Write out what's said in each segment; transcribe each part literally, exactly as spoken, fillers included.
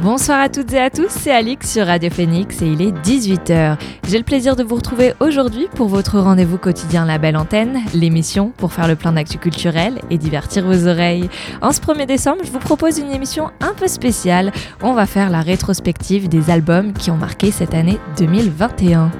Bonsoir à toutes et à tous, c'est Alix sur Radio Phoenix et il est dix-huit heures. J'ai le plaisir de vous retrouver aujourd'hui pour votre rendez-vous quotidien La Belle Antenne, l'émission pour faire le plein d'actu culturel et divertir vos oreilles. En ce premier décembre, je vous propose une émission un peu spéciale. On va faire la rétrospective des albums qui ont marqué cette année deux mille vingt et un.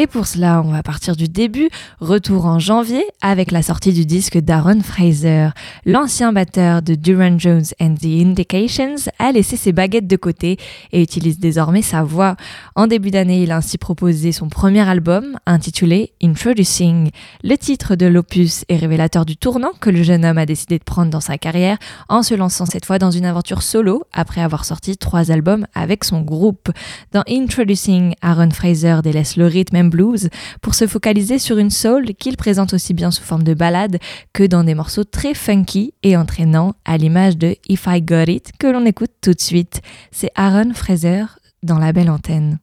Et pour cela, on va partir du début, retour en janvier avec la sortie du disque d'Aaron Frazer. L'ancien batteur de Duran Jones and the Indications a laissé ses baguettes de côté et utilise désormais sa voix. En début d'année, il a ainsi proposé son premier album intitulé Introducing. Le titre de l'opus est révélateur du tournant que le jeune homme a décidé de prendre dans sa carrière en se lançant cette fois dans une aventure solo après avoir sorti trois albums avec son groupe. Dans Introducing, Aaron Frazer délaisse le rythme blues pour se focaliser sur une soul qu'il présente aussi bien sous forme de ballade que dans des morceaux très funky et entraînants à l'image de If I Got It que l'on écoute tout de suite. C'est Aaron Frazer dans La Belle Antenne.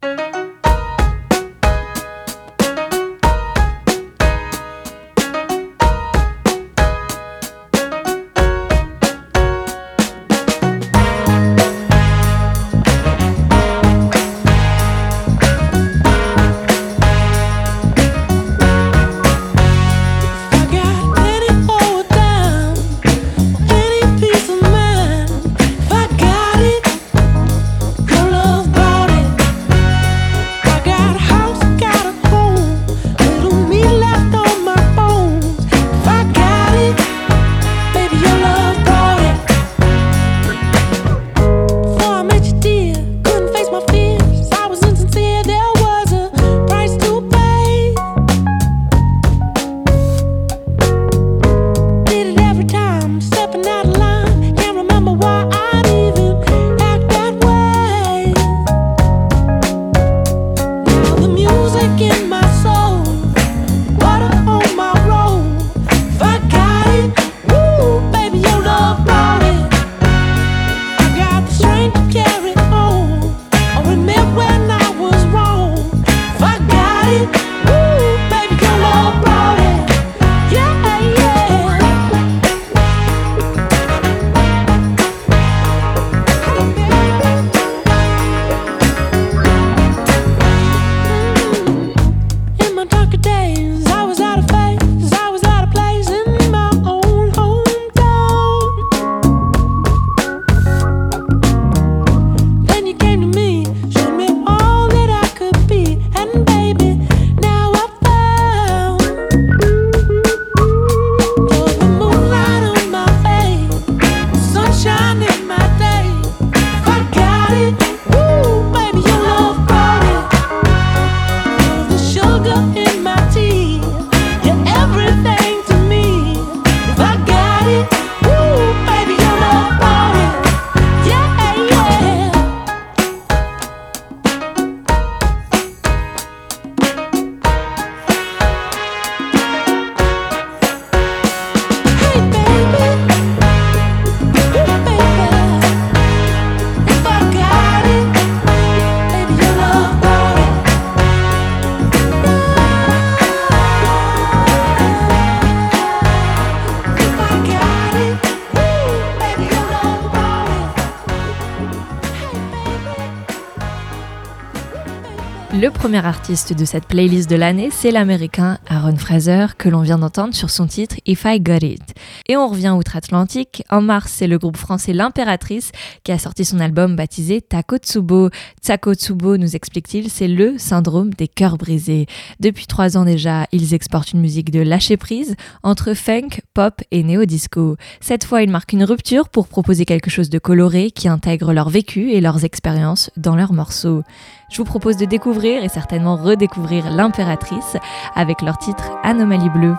Le premier artiste de cette playlist de l'année, c'est l'américain Aaron Frazer que l'on vient d'entendre sur son titre If I Got It. Et on revient outre-Atlantique. En mars, c'est le groupe français L'Impératrice qui a sorti son album baptisé Takotsubo. Takotsubo, nous explique-t-il, c'est le syndrome des cœurs brisés. Depuis trois ans déjà, ils exportent une musique de lâcher prise entre funk, pop et néo-disco. Cette fois, ils marquent une rupture pour proposer quelque chose de coloré qui intègre leur vécu et leurs expériences dans leurs morceaux. Je vous propose de découvrir et certainement redécouvrir L'Impératrice avec leur titre Anomalie bleue.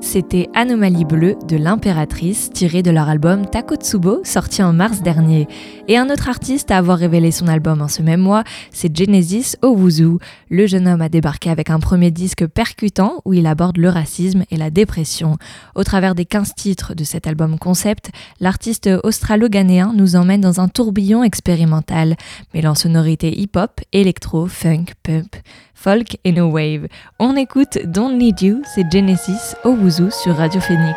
C'était Anomalie bleue de L'Impératrice, tirée de leur album Takotsubo, sorti en mars dernier. Et un autre artiste à avoir révélé son album en ce même mois, c'est Genesis Owusu. Le jeune homme a débarqué avec un premier disque percutant où il aborde le racisme et la dépression. Au travers des quinze titres de cet album concept, l'artiste australo-ghanéen nous emmène dans un tourbillon expérimental, mêlant sonorités hip-hop, électro, funk, pump, folk et no wave. On écoute Don't Need You, c'est Genesis Owusu sur Radio Phoenix.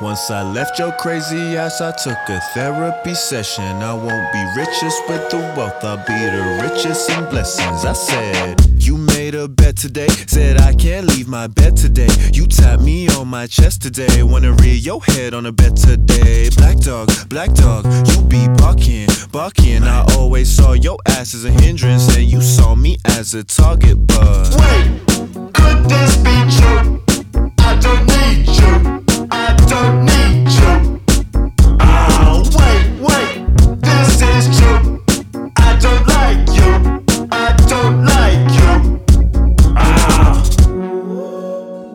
Once I left your crazy ass, I took a therapy session. I won't be richest with the wealth, I'll be the richest in blessings. I said, you made a bet today, said I can't leave my bed today. You tapped me on my chest today, wanna rear your head on a bed today. Black dog, black dog, you be barking, barking. I always saw your ass as a hindrance, and you saw me as a target, but wait, could this be true? I don't need you. I don't need you. Oh, wait, wait, this is true. I don't like you. I don't like you. Oh.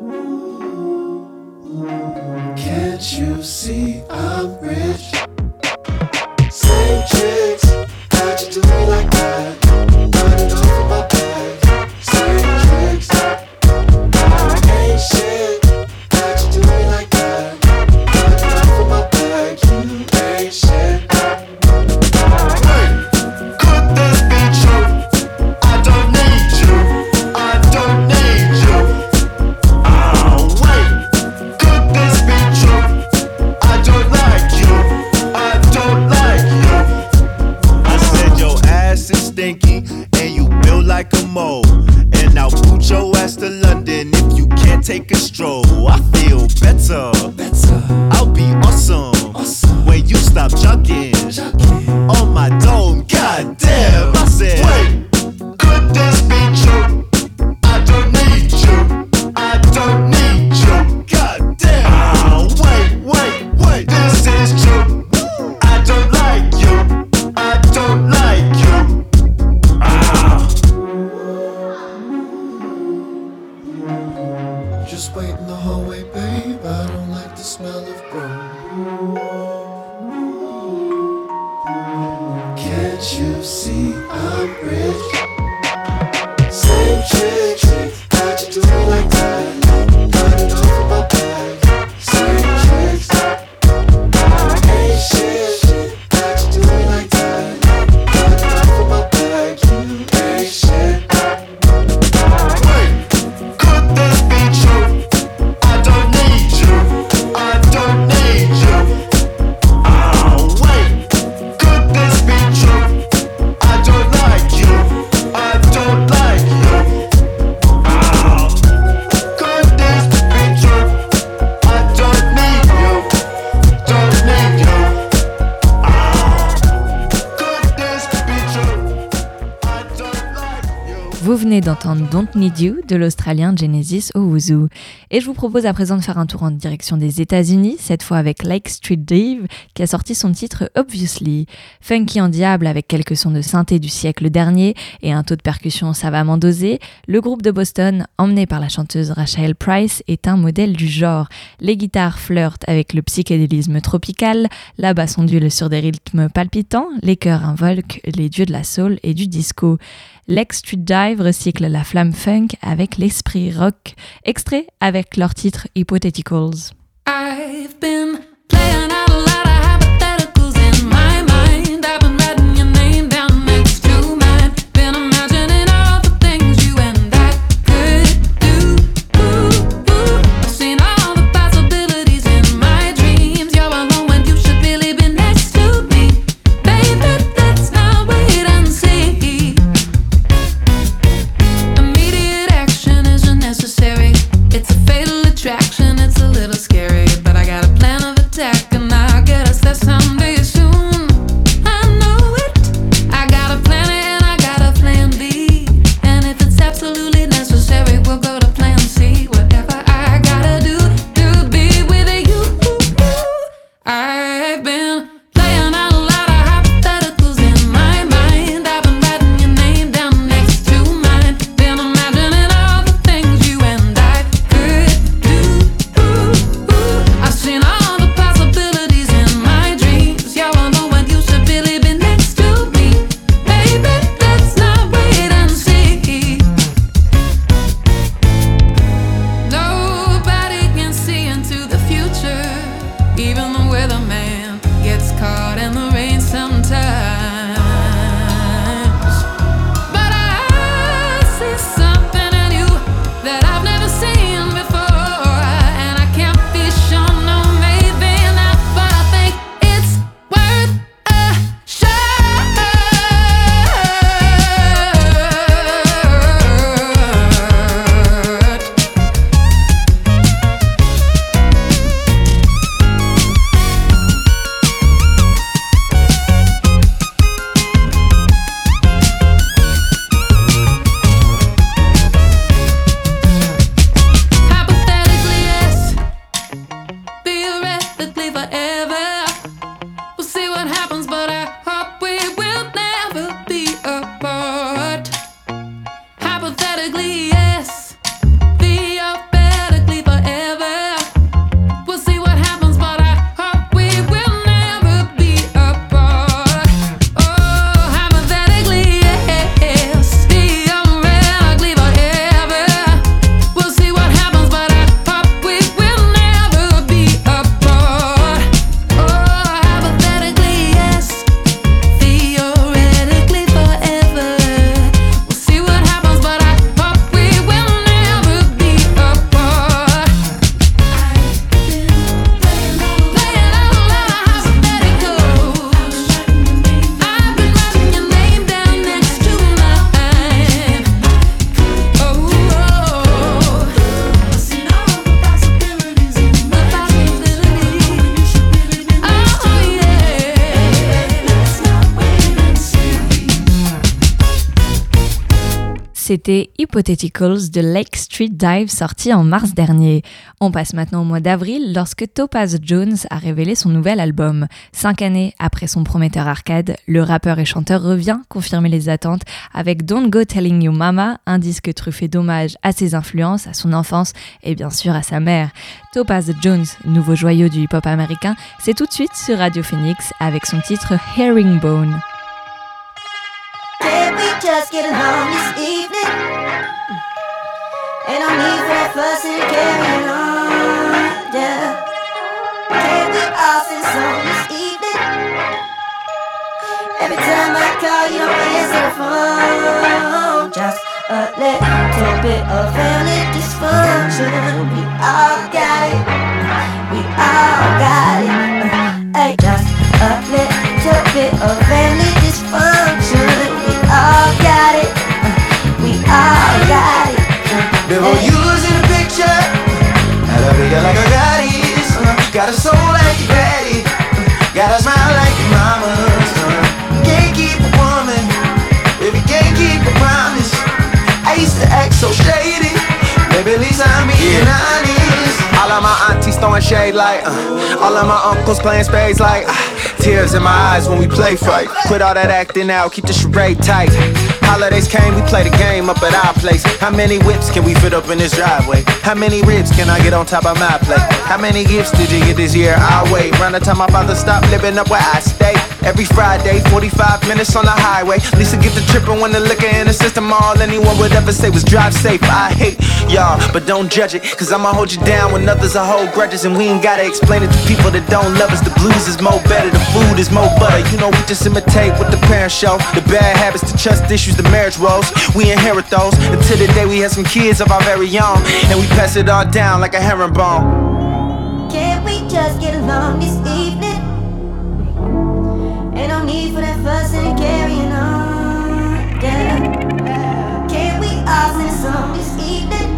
Can't you see I'm rich? Same tricks, how'd you do me like that? Running off of my back. Same tricks, I ain't shit. take a stroll. I feel better. Better. I'll be awesome. Awesome. When you stop jogging. Jogging. On my dome, goddamn. I said, wait, could this be true? I don't need you. I don't need you. Goddamn. Ah, wait, wait, wait. This is true. I don't like you. I don't like you. Ah. Just wait in the hallway, babe. I don't like the smell of broom. Can't you see I'm rich? Same trick. How'd you do it like that? D'entendre Don't Need You de l'Australien Genesis Owusu. Et je vous propose à présent de faire un tour en direction des États-Unis, cette fois avec Lake Street Dive, qui a sorti son titre Obviously. Funky en diable avec quelques sons de synthé du siècle dernier et un taux de percussion savamment dosé, le groupe de Boston, emmené par la chanteuse Rachel Price, est un modèle du genre. Les guitares flirtent avec le psychédélisme tropical, la basse ondule sur des rythmes palpitants, les chœurs invoquent les dieux de la soul et du disco. Lake Street Dive recycle la flamme funk avec l'esprit rock, extrait avec leur titre Hypotheticals. I've been playing out a lot of hypotheticals in my mind. I've been writing your name down next to mine. Been imagining all the things you and I could do. Ooh, ooh. I've seen all the possibilities in my dreams. You're alone when you should really be next to me. Baby, let's not wait and see. It's a fatal attraction, it's a little scary, but I got a plan of attack and I'll get us there someday soon. I know it, I got a plan A and I got a plan B, and if it's absolutely necessary, we'll go to plan C. Whatever I gotta do to be with you, I've been and I c'était Hypotheticals de Lake Street Dive, sorti en mars dernier. On passe maintenant au mois d'avril, lorsque Topaz Jones a révélé son nouvel album. Cinq années après son prometteur arcade, le rappeur et chanteur revient confirmer les attentes avec Don't Go Telling You Mama, un disque truffé d'hommages à ses influences, à son enfance et bien sûr à sa mère. Topaz Jones, nouveau joyau du hip-hop américain, c'est tout de suite sur Radio Phoenix avec son titre Herringbone. Did we just get along this evening? Ain't no need for fussing and carrying on, yeah. Can we all sing songs this evening? Every time I call, you don't answer the phone. Just a little bit of family dysfunction. We all got it. We all got it. Hey, just a little bit of family dysfunction. We all got it, we all got it. They won't use in the picture, had a figure like a goddess. Got a soul like your daddy, got a smile like your mama. Can't keep a woman, if you can't keep a promise. I used to act so shady, baby, at least I'm being honest. All of my aunties throwing shade like, uh, all of my uncles playing spades like, uh, tears in my eyes when we play fight. Quit all that acting out, keep the charade tight. Holidays came, we play the game up at our place. How many whips can we fit up in this driveway? How many ribs can I get on top of my plate? How many gifts did you get this year? I'll wait. Round the time my father stopped living up where I stay. Every Friday, forty-five minutes on the highway. Lisa get the trippin' when the liquor in the system. All anyone would ever say was drive safe. I hate y'all, but don't judge it, cause I'ma hold you down when others are hold grudges. And we ain't gotta explain it to people that don't love us. The blues is more better, the food is more butter. You know we just imitate what the parents show. The bad habits, the trust issues, the marriage woes, we inherit those. Until the day we have some kids of our very own, and we pass it all down like a herringbone. Can't we just get along this evening? Ain't no need for that fussing and carrying on, yeah. Can't we all sing a song this evening?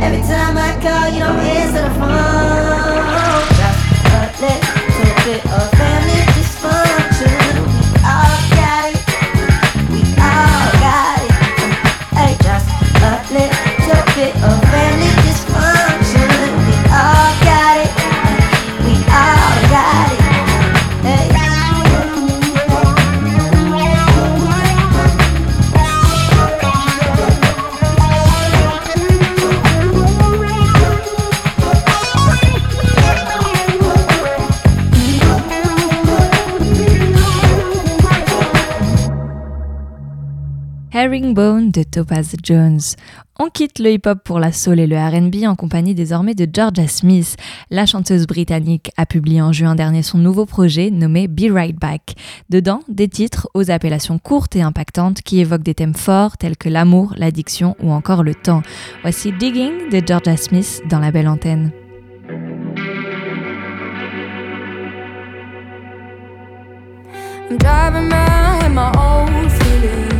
Every time I call, you don't answer the phone. Just a little bit of family dysfunction. We all got it, we all got it. Hey, just a little bit of family dysfunction. We all got it, we all got it. Herringbone de Topaz Jones. On quitte le hip-hop pour la soul et le R and B en compagnie désormais de Georgia Smith. La chanteuse britannique a publié en juin dernier son nouveau projet nommé Be Right Back. Dedans, des titres aux appellations courtes et impactantes qui évoquent des thèmes forts tels que l'amour, l'addiction ou encore le temps. Voici Digging de Georgia Smith dans la belle antenne. I'm driving my head, my old feelings.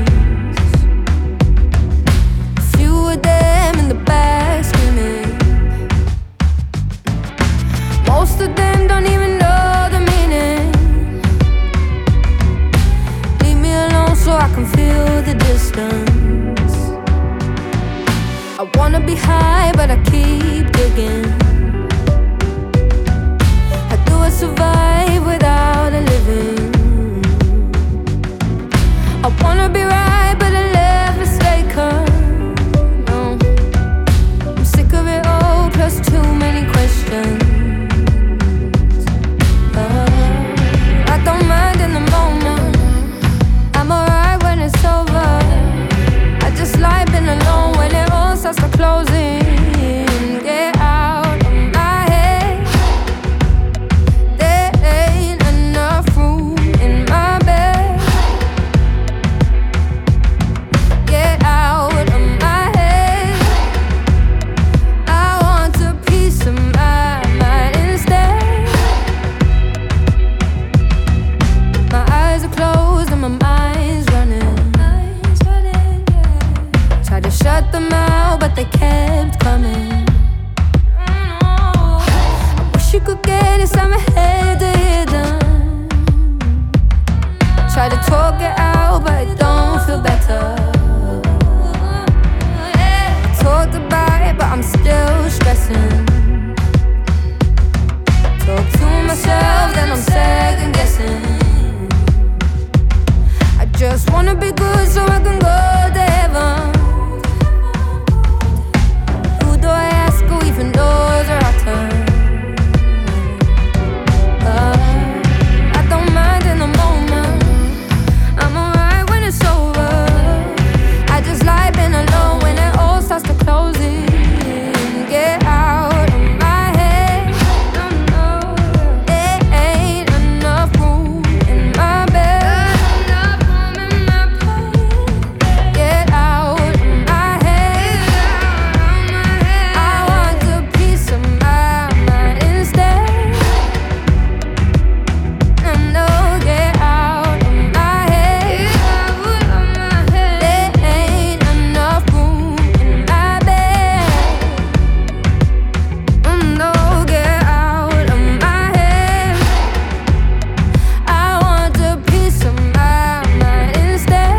Them in the back screaming. Most of them don't even know the meaning. Leave me alone so I can feel the distance. I wanna be high but I keep digging. How do I survive without a living? I wanna be right but I left mistaken. Plus too many questions. Oh, I don't mind in the moment. I'm alright when it's over. I just like being alone when it all starts to close in. Get out of my head. There ain't enough room in my bed. Get out of my head. My mind's running, mind's running, yeah. Tried to shut them out, but they kept coming. I wish you could get inside my head to hear them. Try to talk it out, but it don't feel better. lesson. Talk to myself, then I'm second guessing. I just wanna be good so I can go to heaven. Who do I ask who even knows where I turn? Uh, I don't mind in the moment, I'm alright when it's over. I just like being alone when it all starts to close in. Get out of my head, no, no. There ain't enough room in my bed. Enough room in my bed. Get out of my head. I want the peace of my mind instead. No, no, get out of my head. There ain't enough room in my bed. Mm, No, get out of my head. I want a piece of my mind instead.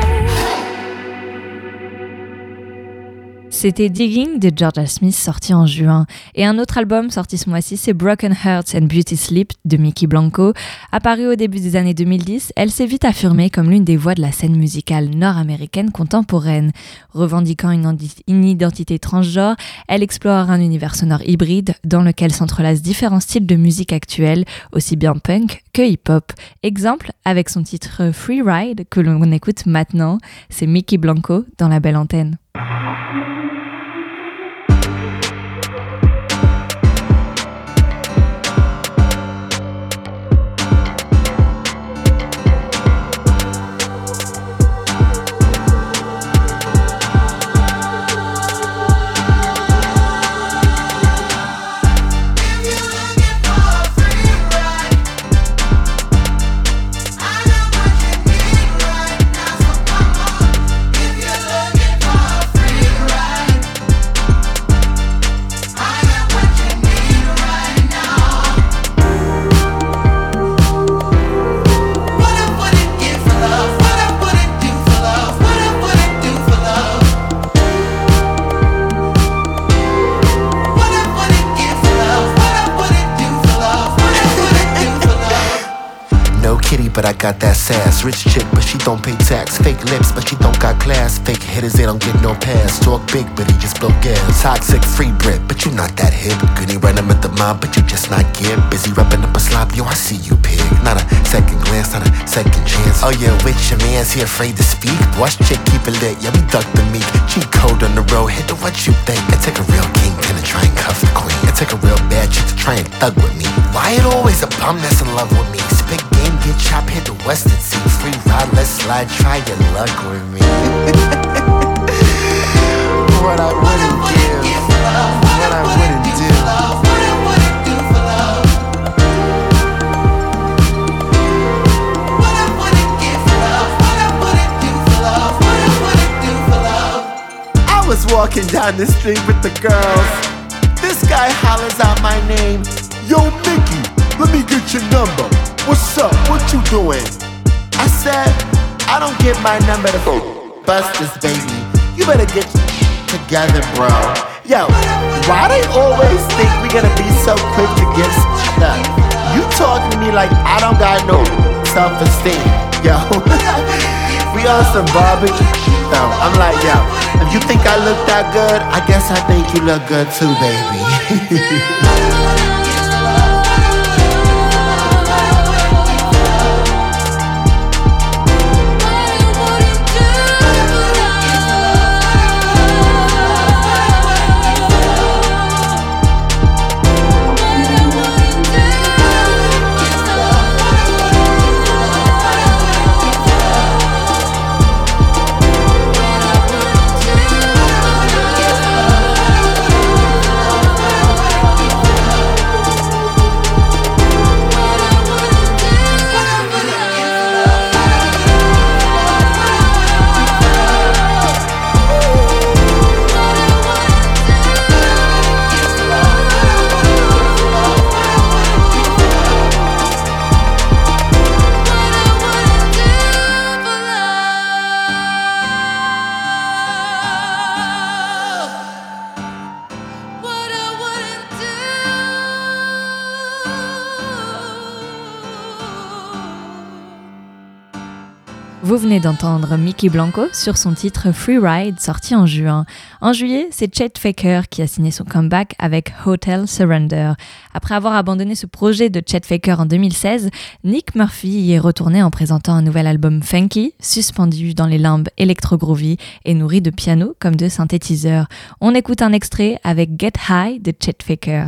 C'était Digging de Georgia Smith, sorti en juin. Et un autre album sorti ce mois-ci, c'est Broken Hearts and Beauty Sleep de Mickey Blanco. Apparue au début des années deux mille dix, elle s'est vite affirmée comme l'une des voix de la scène musicale nord-américaine contemporaine. Revendiquant une, andi- une identité transgenre, elle explore un univers sonore hybride dans lequel s'entrelacent différents styles de musique actuelle, aussi bien punk que hip-hop. Exemple, avec son titre Free Ride, que l'on écoute maintenant, c'est Mickey Blanco dans la belle antenne. But I got that sass. Rich chick, but she don't pay tax. Fake lips, but she don't got class. Fake hitters, they don't get no pass. Talk big, but he just blow gas. Toxic, free Brit, but you not that hip. Goody running with the mob, but you just not get. Busy repping up a slob, yo, I see you pig. Not a second glance, not a second chance. Oh yeah, with your man's, he afraid to speak. Watch chick, keep it lit, yeah, we duck the meek. Cheat code on the road, hit the what you think. It take a real kingpin to try and cuff the queen. It take a real bad chick to try and thug with me. Why it always a bum that's in love with me? Spit game, get chopped. Hit the western sea, free ride, let's slide, try your luck with me. What I wouldn't give, what I wouldn't do. What I wouldn't do for love. What I wouldn't give for love. What I wouldn't do for love. What I wouldn't do for love. I was walking down the street with the girls. This guy hollers out my name. Yo, Mickey, let me get your number. What's up? What you doing? I said, I don't get my number to f- bust this baby. You better get together, bro. Yo, why they always think we gonna be so quick to get stuck? You talking to me like I don't got no self-esteem. Yo, we on some barbecue. So I'm like, yo, if you think I look that good, I guess I think you look good too, baby. Vous venez d'entendre Mickey Blanco sur son titre Free Ride, sorti en juin. En juillet, c'est Chet Faker qui a signé son comeback avec Hotel Surrender. Après avoir abandonné ce projet de Chet Faker en deux mille seize, Nick Murphy y est retourné en présentant un nouvel album funky, suspendu dans les limbes électro-groovy et nourri de piano comme de synthétiseurs. On écoute un extrait avec Get High de Chet Faker.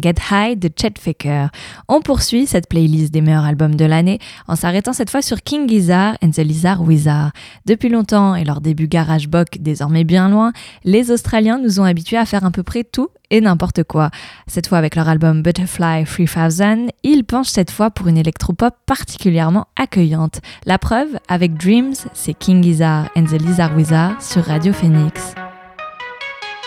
Get High de Chet Faker. On poursuit cette playlist des meilleurs albums de l'année en s'arrêtant cette fois sur King Gizzard and the Lizard Wizard. Depuis longtemps et leur début garage rock désormais bien loin, les Australiens nous ont habitués à faire à peu près tout et n'importe quoi. Cette fois avec leur album Butterfly trois mille, ils penchent cette fois pour une électropop particulièrement accueillante. La preuve, avec Dreams, c'est King Gizzard and the Lizard Wizard sur Radio Phoenix. Make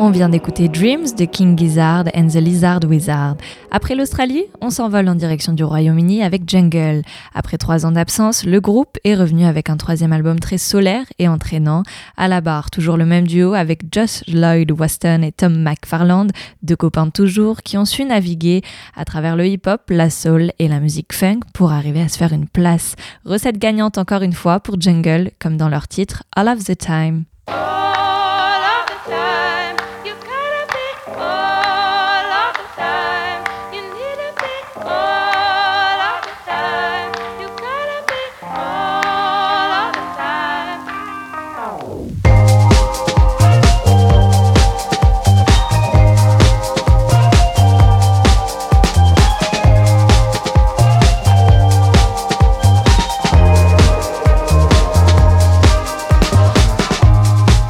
On vient d'écouter Dreams de King Gizzard and the Lizard Wizard. Après l'Australie, on s'envole en direction du Royaume-Uni avec Jungle. Après trois ans d'absence, le groupe est revenu avec un troisième album très solaire et entraînant. À la barre, toujours le même duo avec Josh Lloyd Waston et Tom McFarland, deux copains toujours qui ont su naviguer à travers le hip-hop, la soul et la musique funk pour arriver à se faire une place. Recette gagnante encore une fois pour Jungle, comme dans leur titre All of the Time.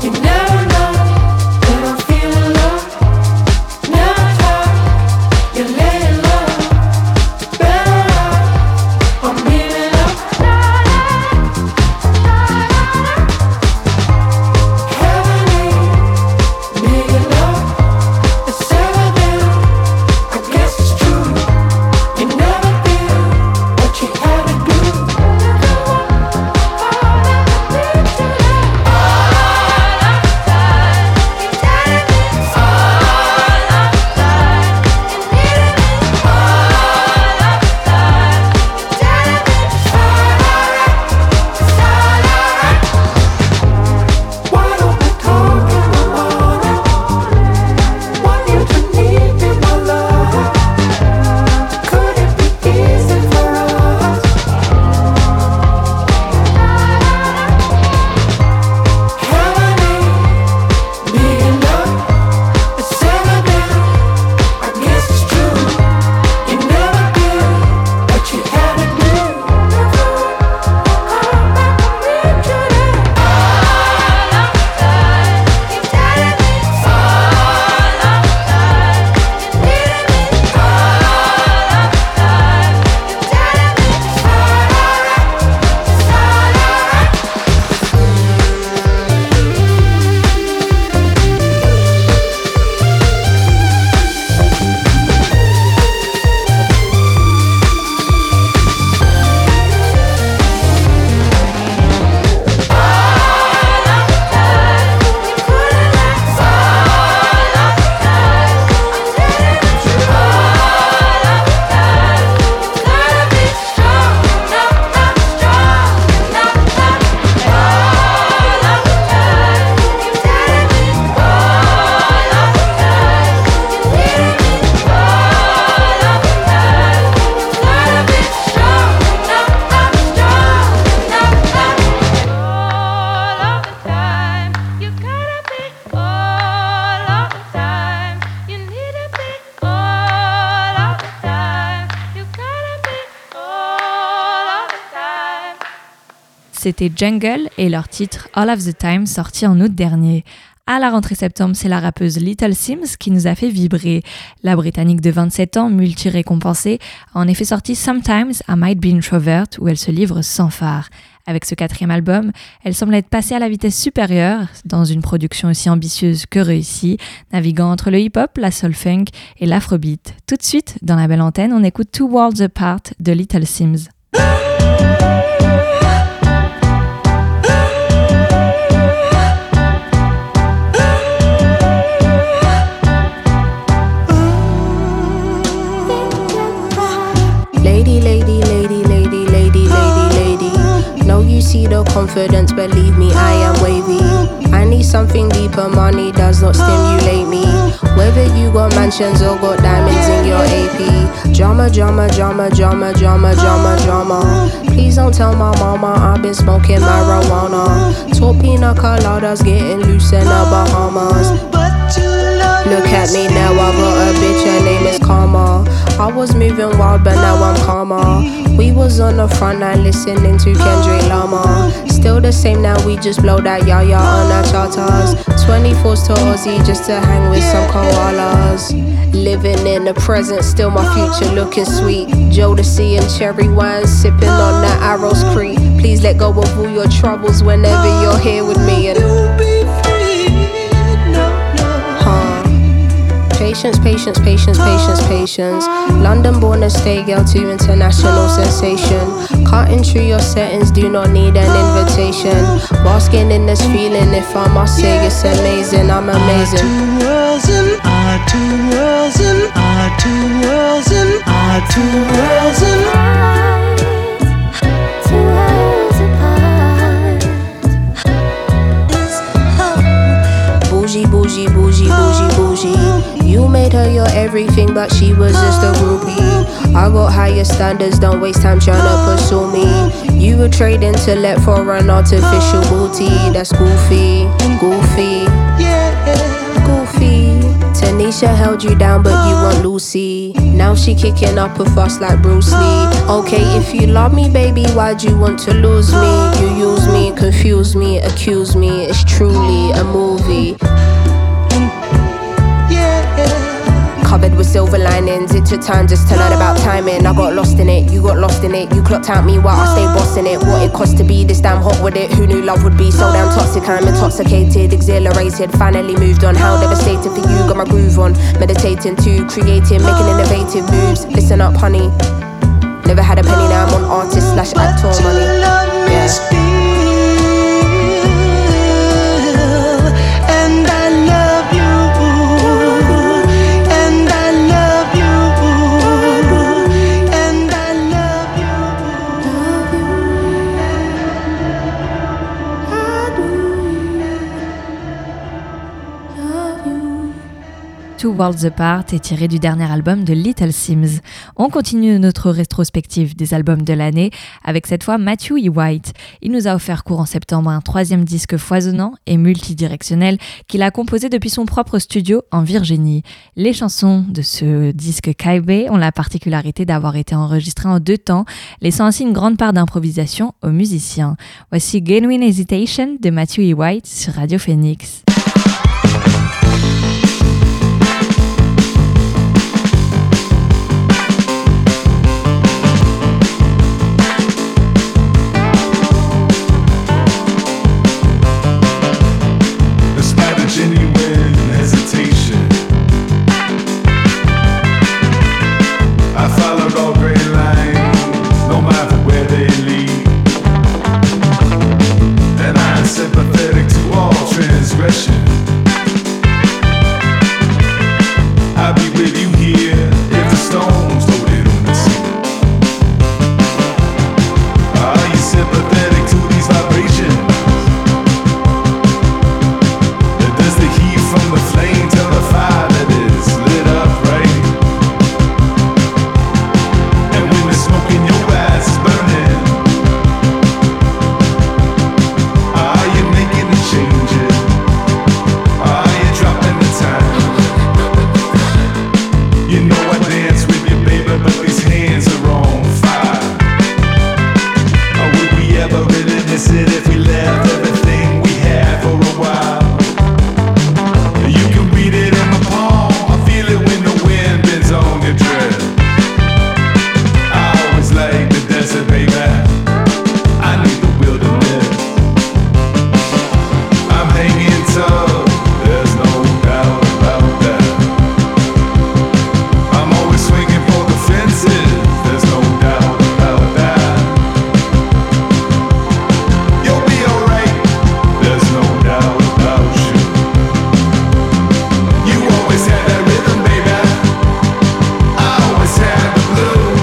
You c'était Jungle et leur titre All of the Time, sorti en août dernier. À la rentrée septembre, c'est la rappeuse Little Simz qui nous a fait vibrer. La Britannique de vingt-sept ans, multi-récompensée, a en effet sorti Sometimes I Might Be Introvert, où elle se livre sans phare. Avec ce quatrième album, elle semble être passée à la vitesse supérieure, dans une production aussi ambitieuse que réussie, naviguant entre le hip-hop, la soul-funk et l'afrobeat. Tout de suite, dans la belle antenne, on écoute Two Worlds Apart de Little Simz. Lady, lady, lady, lady, lady, lady, lady. No, you see the confidence, believe me, I am wavy. I need something deeper, money does not stimulate me. Whether you got mansions or got diamonds in your A P. Drama, drama, drama, drama, drama, drama, drama. Please don't tell my mama I've been smoking marijuana. Tall pina coladas, getting loose in the Bahamas. Look at me now, I got a bitch, her name is Karma. I was moving wild, but now I'm calmer. We was on the front line listening to Kendrick Lamar. Still the same now, we just blow that yaya on our charters. twenty-fours to Aussie just to hang with some koalas. Living in the present, still my future looking sweet. Jodeci and cherry wine, sipping on that Arrows Creek. Please let go of all your troubles whenever you're here with me. And patience, patience, patience, patience, patience. London born a stay girl to international sensation. Cutting through your settings, do not need an invitation. Basking in this feeling, if I must say it's amazing, I'm amazing. Our two worlds and our two worlds and our two worlds and our two worlds and our two worlds apart. Bougie, bougie, bougie, bougie, bougie. You made her your everything, but she was just a groupie. I got higher standards, don't waste time trying to pursue me. You would trade intellect for an artificial booty. That's goofy, goofy, goofy. Tanisha held you down, but you want Lucy. Now she kicking up a fuss like Bruce Lee. Okay, if you love me, baby, why'd you want to lose me? You use me, confuse me, accuse me. It's truly a movie. Covered with silver linings, it took time just to learn about timing. I got lost in it, you got lost in it. You clocked out me while I stayed bossing it. What it cost to be this damn hot with it. Who knew love would be so damn toxic? I'm intoxicated, exhilarated, finally moved on. How devastating for you, got my groove on. Meditating too, creating, making innovative moves. Listen up honey, never had a penny, now I'm on artist slash actor money. Yeah. Two Worlds Apart est tiré du dernier album de Little Simz. On continue notre rétrospective des albums de l'année avec cette fois Matthew E. White. Il nous a offert court en septembre un troisième disque foisonnant et multidirectionnel qu'il a composé depuis son propre studio en Virginie. Les chansons de ce disque Kaibé ont la particularité d'avoir été enregistrées en deux temps, laissant ainsi une grande part d'improvisation aux musiciens. Voici Genuine Hesitation de Matthew E. White sur Radio Phoenix. Question. miss it if we left everything we had for a while. You can read it in my palm, I feel it when the wind bends on your dress. I always like the desert, baby, I need the wilderness. I'm hanging tough, there's no doubt about that. I'm always swinging for the fences, there's no doubt about that. You'll be alright, there's no doubt about you. You always had that rhythm, baby, I always had the blues.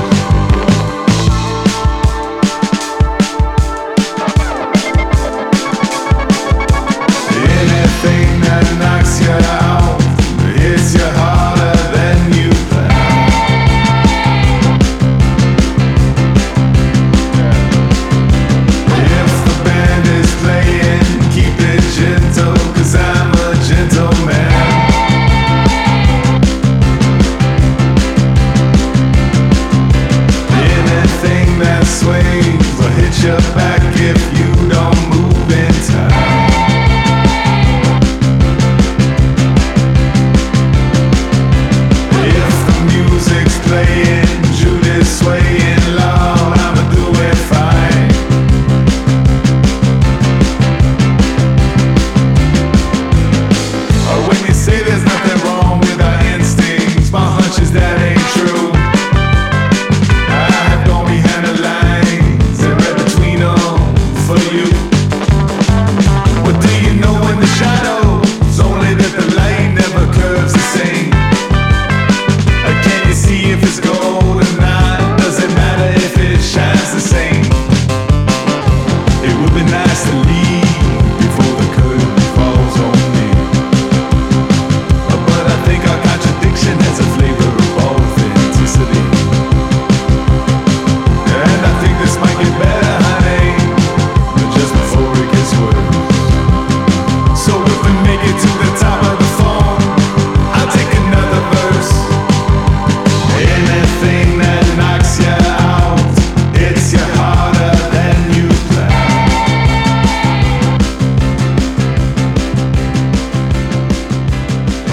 Anything that knocks you out hits you harder than you found. If the band is playing, keep it gentle, cause I'm a gentleman. Anything that swings will hit you back if you don't move in time. If the music's playing, Judas swaying loud, I'ma do it fine. Or when you say there's nothing wrong with our instincts, my hunch is that ain't true. I have gone behind the lines and read between them for you. What do you know in the shadows? Only that the light never curves the same. Uh, Can you see if it's gold or not? Does it matter if it shines the same? It would be nice to leave before the curtain falls on me. Uh, But I think our contradiction has a flavor of authenticity. And I think this might get better, honey, but just before it gets worse. So if we make it to the top of the phone, I'll take another verse. Anything that knocks you out, hits you harder than you planned.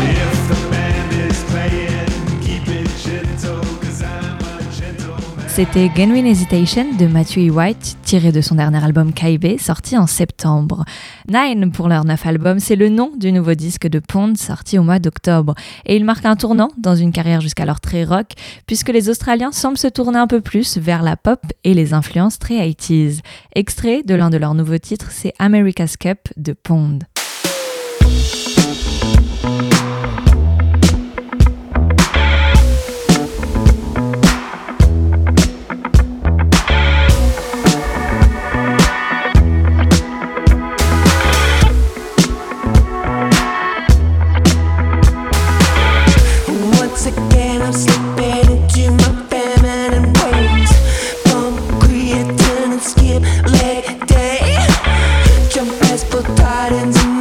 If the band is playing, keep it gentle, cause I'm a gentleman. C'était Genuine Hesitation de Matthew E. White, tiré de son dernier album Kaibé, sorti en septembre. Nine, pour leur neuf album, c'est le nom du nouveau disque de Pond, sorti au mois d'octobre. Et il marque un tournant dans une carrière jusqu'alors très rock, puisque les Australiens semblent se tourner un peu plus vers la pop et les influences très eighties. Extrait de l'un de leurs nouveaux titres, c'est America's Cup de Pond. Once again, I'm slipping into my feminine ways. Bump, queer, turn and skip leg day. Jump as both titans.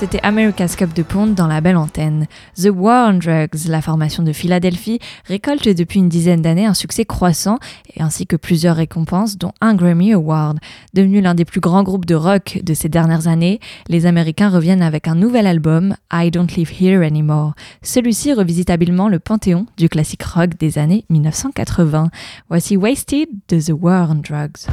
C'était America's Cup de Pond dans la belle antenne. The War on Drugs, la formation de Philadelphie, récolte depuis une dizaine d'années un succès croissant ainsi que plusieurs récompenses dont un Grammy Award. Devenu l'un des plus grands groupes de rock de ces dernières années, les Américains reviennent avec un nouvel album, I Don't Live Here Anymore. Celui-ci revisite habilement le panthéon du classique rock des années mille neuf cent quatre-vingts. Voici Wasted de The War on Drugs.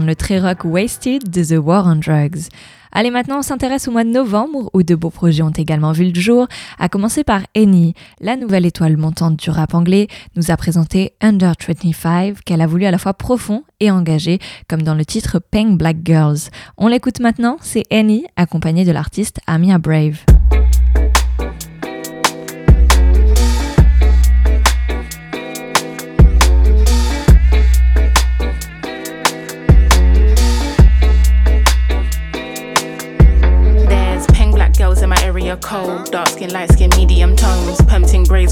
Le très rock Wasted de The War on Drugs. Allez, maintenant on s'intéresse au mois de novembre où de beaux projets ont également vu le jour, à commencer par ENNY, la nouvelle étoile montante du rap anglais, nous a présenté Under vingt-cinq qu'elle a voulu à la fois profond et engagé, comme dans le titre Peng Black Girls. On l'écoute maintenant, c'est ENNY accompagnée de l'artiste Amia Brave. Cold.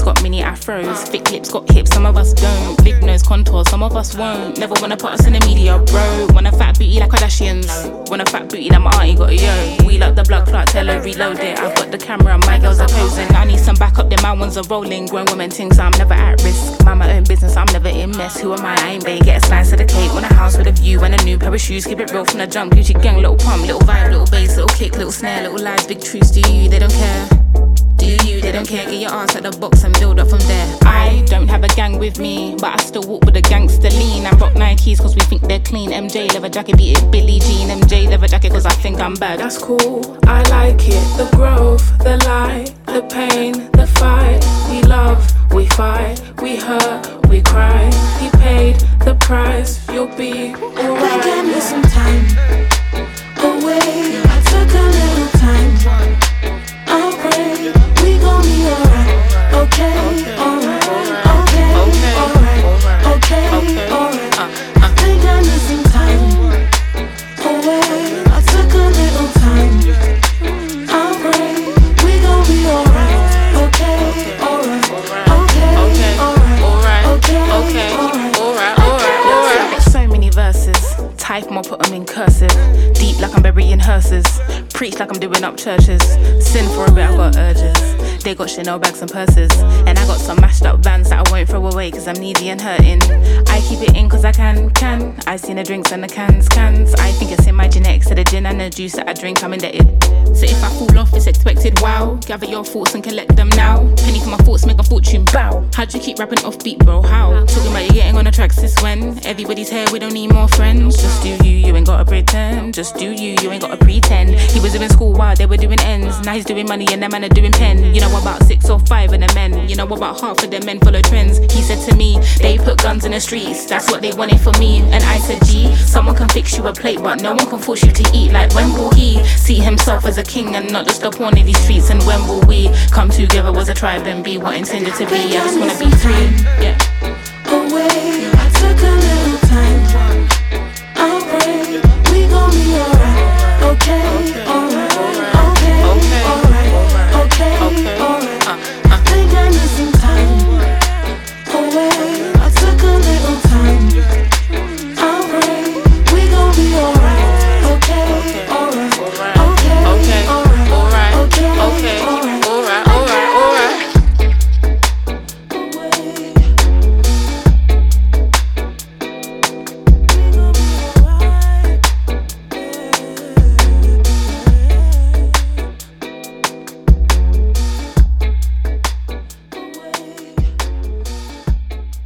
got mini afros, thick lips got hips, some of us don't. Big nose contour, some of us won't. Never wanna put us in the media, bro. Want a fat booty like Kardashians, want a fat booty like my auntie got a yo. Wheel up the blood clot, tell her reload it. I've got the camera, my girls are posing. I need some backup, then my ones are rolling. Grown woman things, I'm never at risk. Mind my own business, I'm never in mess. Who am I? I ain't bae, get a slice of the cake. Want a house with a view and a new pair of shoes. Keep it real from the jump, Gucci gang, little pump, little vibe, little bass, little kick, little snare, little lies, big truths. Do you? They don't care. Do you? They don't care. Get your ass out the box and build up from there. I don't have a gang with me, but I still walk with a gangster lean. I rock Nikes cause we think they're clean. M J leather jacket, beat it Billie Jean. M J leather jacket cause I think I'm bad. That's cool, I like it. The growth, the light, the pain, the fight. We love, we fight, we hurt, we cry. He paid the price, you'll be alright. I gave me some time away, I took a little time. I pray we gon' be alright. Okay, alright, okay, alright, okay, alright. I think I need some time away. I took a little time. I pray we gon' be alright. Okay, alright, okay, alright, okay, okay, alright, alright, alright. So many verses. Type more, put them in cursive. Deep like I'm burying hearses. Preach like I'm doing up churches. Sin for a bit, I got urges. They got Chanel bags and purses. And I got some mashed up bands that I won't throw away cause I'm needy and hurting. I keep it in cause I can, can. I seen the drinks and the cans, cans. I think it's in my genetics. To the gin and the juice that I drink, I'm indebted. So if I fall off, it's expected, wow. Gather your thoughts and collect them now. Penny for my thoughts, make a fortune, bow. How'd you keep rapping off beat, bro, how? Talking about you getting on the tracks since when? Everybody's here, we don't need more friends. Just do you, you ain't gotta pretend. Just do you, you ain't gotta pretend. He was doing school while they were doing ends. Now he's doing money and that man are doing pen. You know about six or five of the men. You know about half of the men follow trends. He said to me, they put guns in the streets. That's what they wanted for me. And I said, gee, someone can fix you a plate, but no one can force you to eat. Like when will he see himself as a king and not just a pawn in these streets? And when will we come together as a tribe and be what intended to be? I just wanna be free. Yeah. Away, I took a little time. I pray we gon' be alright. Okay, alright, okay, alright, okay, alright. I think I need some time away. I took a little time. I pray we gon' be alright. Okay, alright, okay, alright, alright, okay, okay, alright, alright, alright.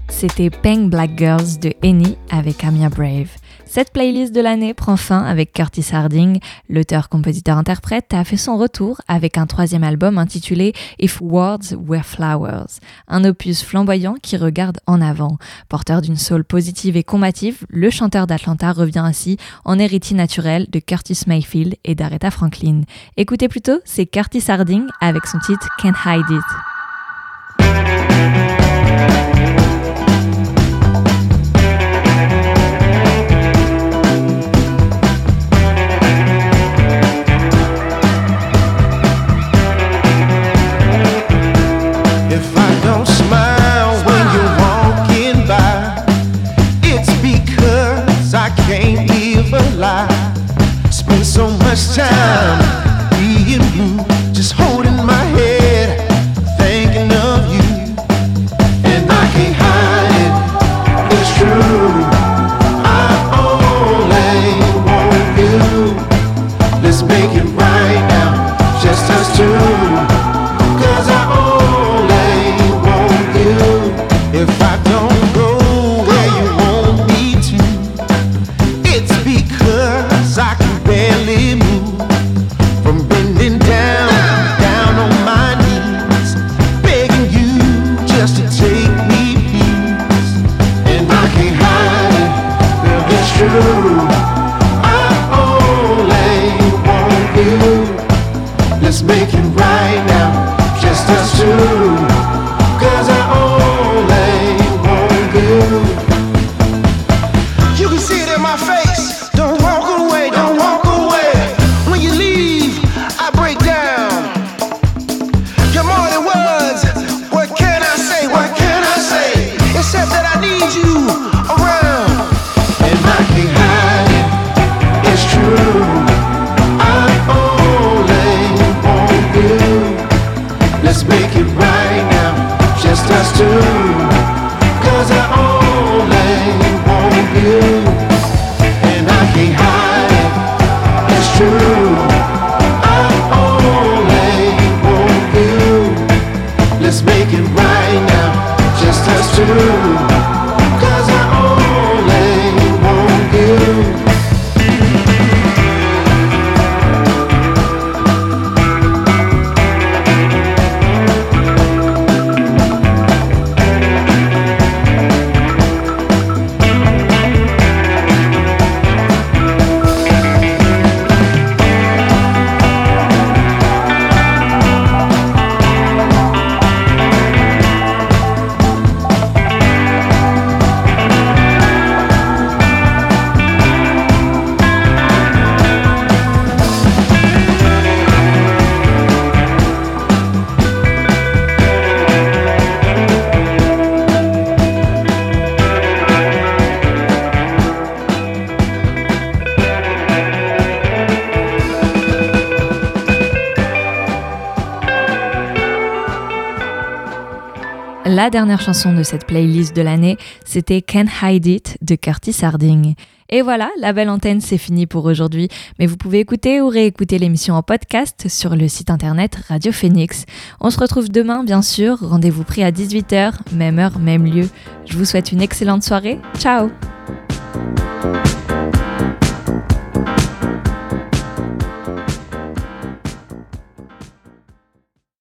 C'était Peng Black Girls de ENNY avec Amia Brave. Cette playlist de l'année prend fin avec Curtis Harding. L'auteur-compositeur-interprète a fait son retour avec un troisième album intitulé If Words Were Flowers, un opus flamboyant qui regarde en avant. Porteur d'une soul positive et combative, le chanteur d'Atlanta revient ainsi en héritier naturel de Curtis Mayfield et d'Aretha Franklin. Écoutez plutôt, c'est Curtis Harding avec son titre Can't Hide It. Spend so much time being blue, just holding my head, thinking of you. La dernière chanson de cette playlist de l'année, c'était Can't Hide It de Curtis Harding. Et voilà, la belle antenne, c'est fini pour aujourd'hui. Mais vous pouvez écouter ou réécouter l'émission en podcast sur le site internet Radio Phoenix. On se retrouve demain, bien sûr. Rendez-vous pris à dix-huit heures, même heure, même lieu. Je vous souhaite une excellente soirée. Ciao!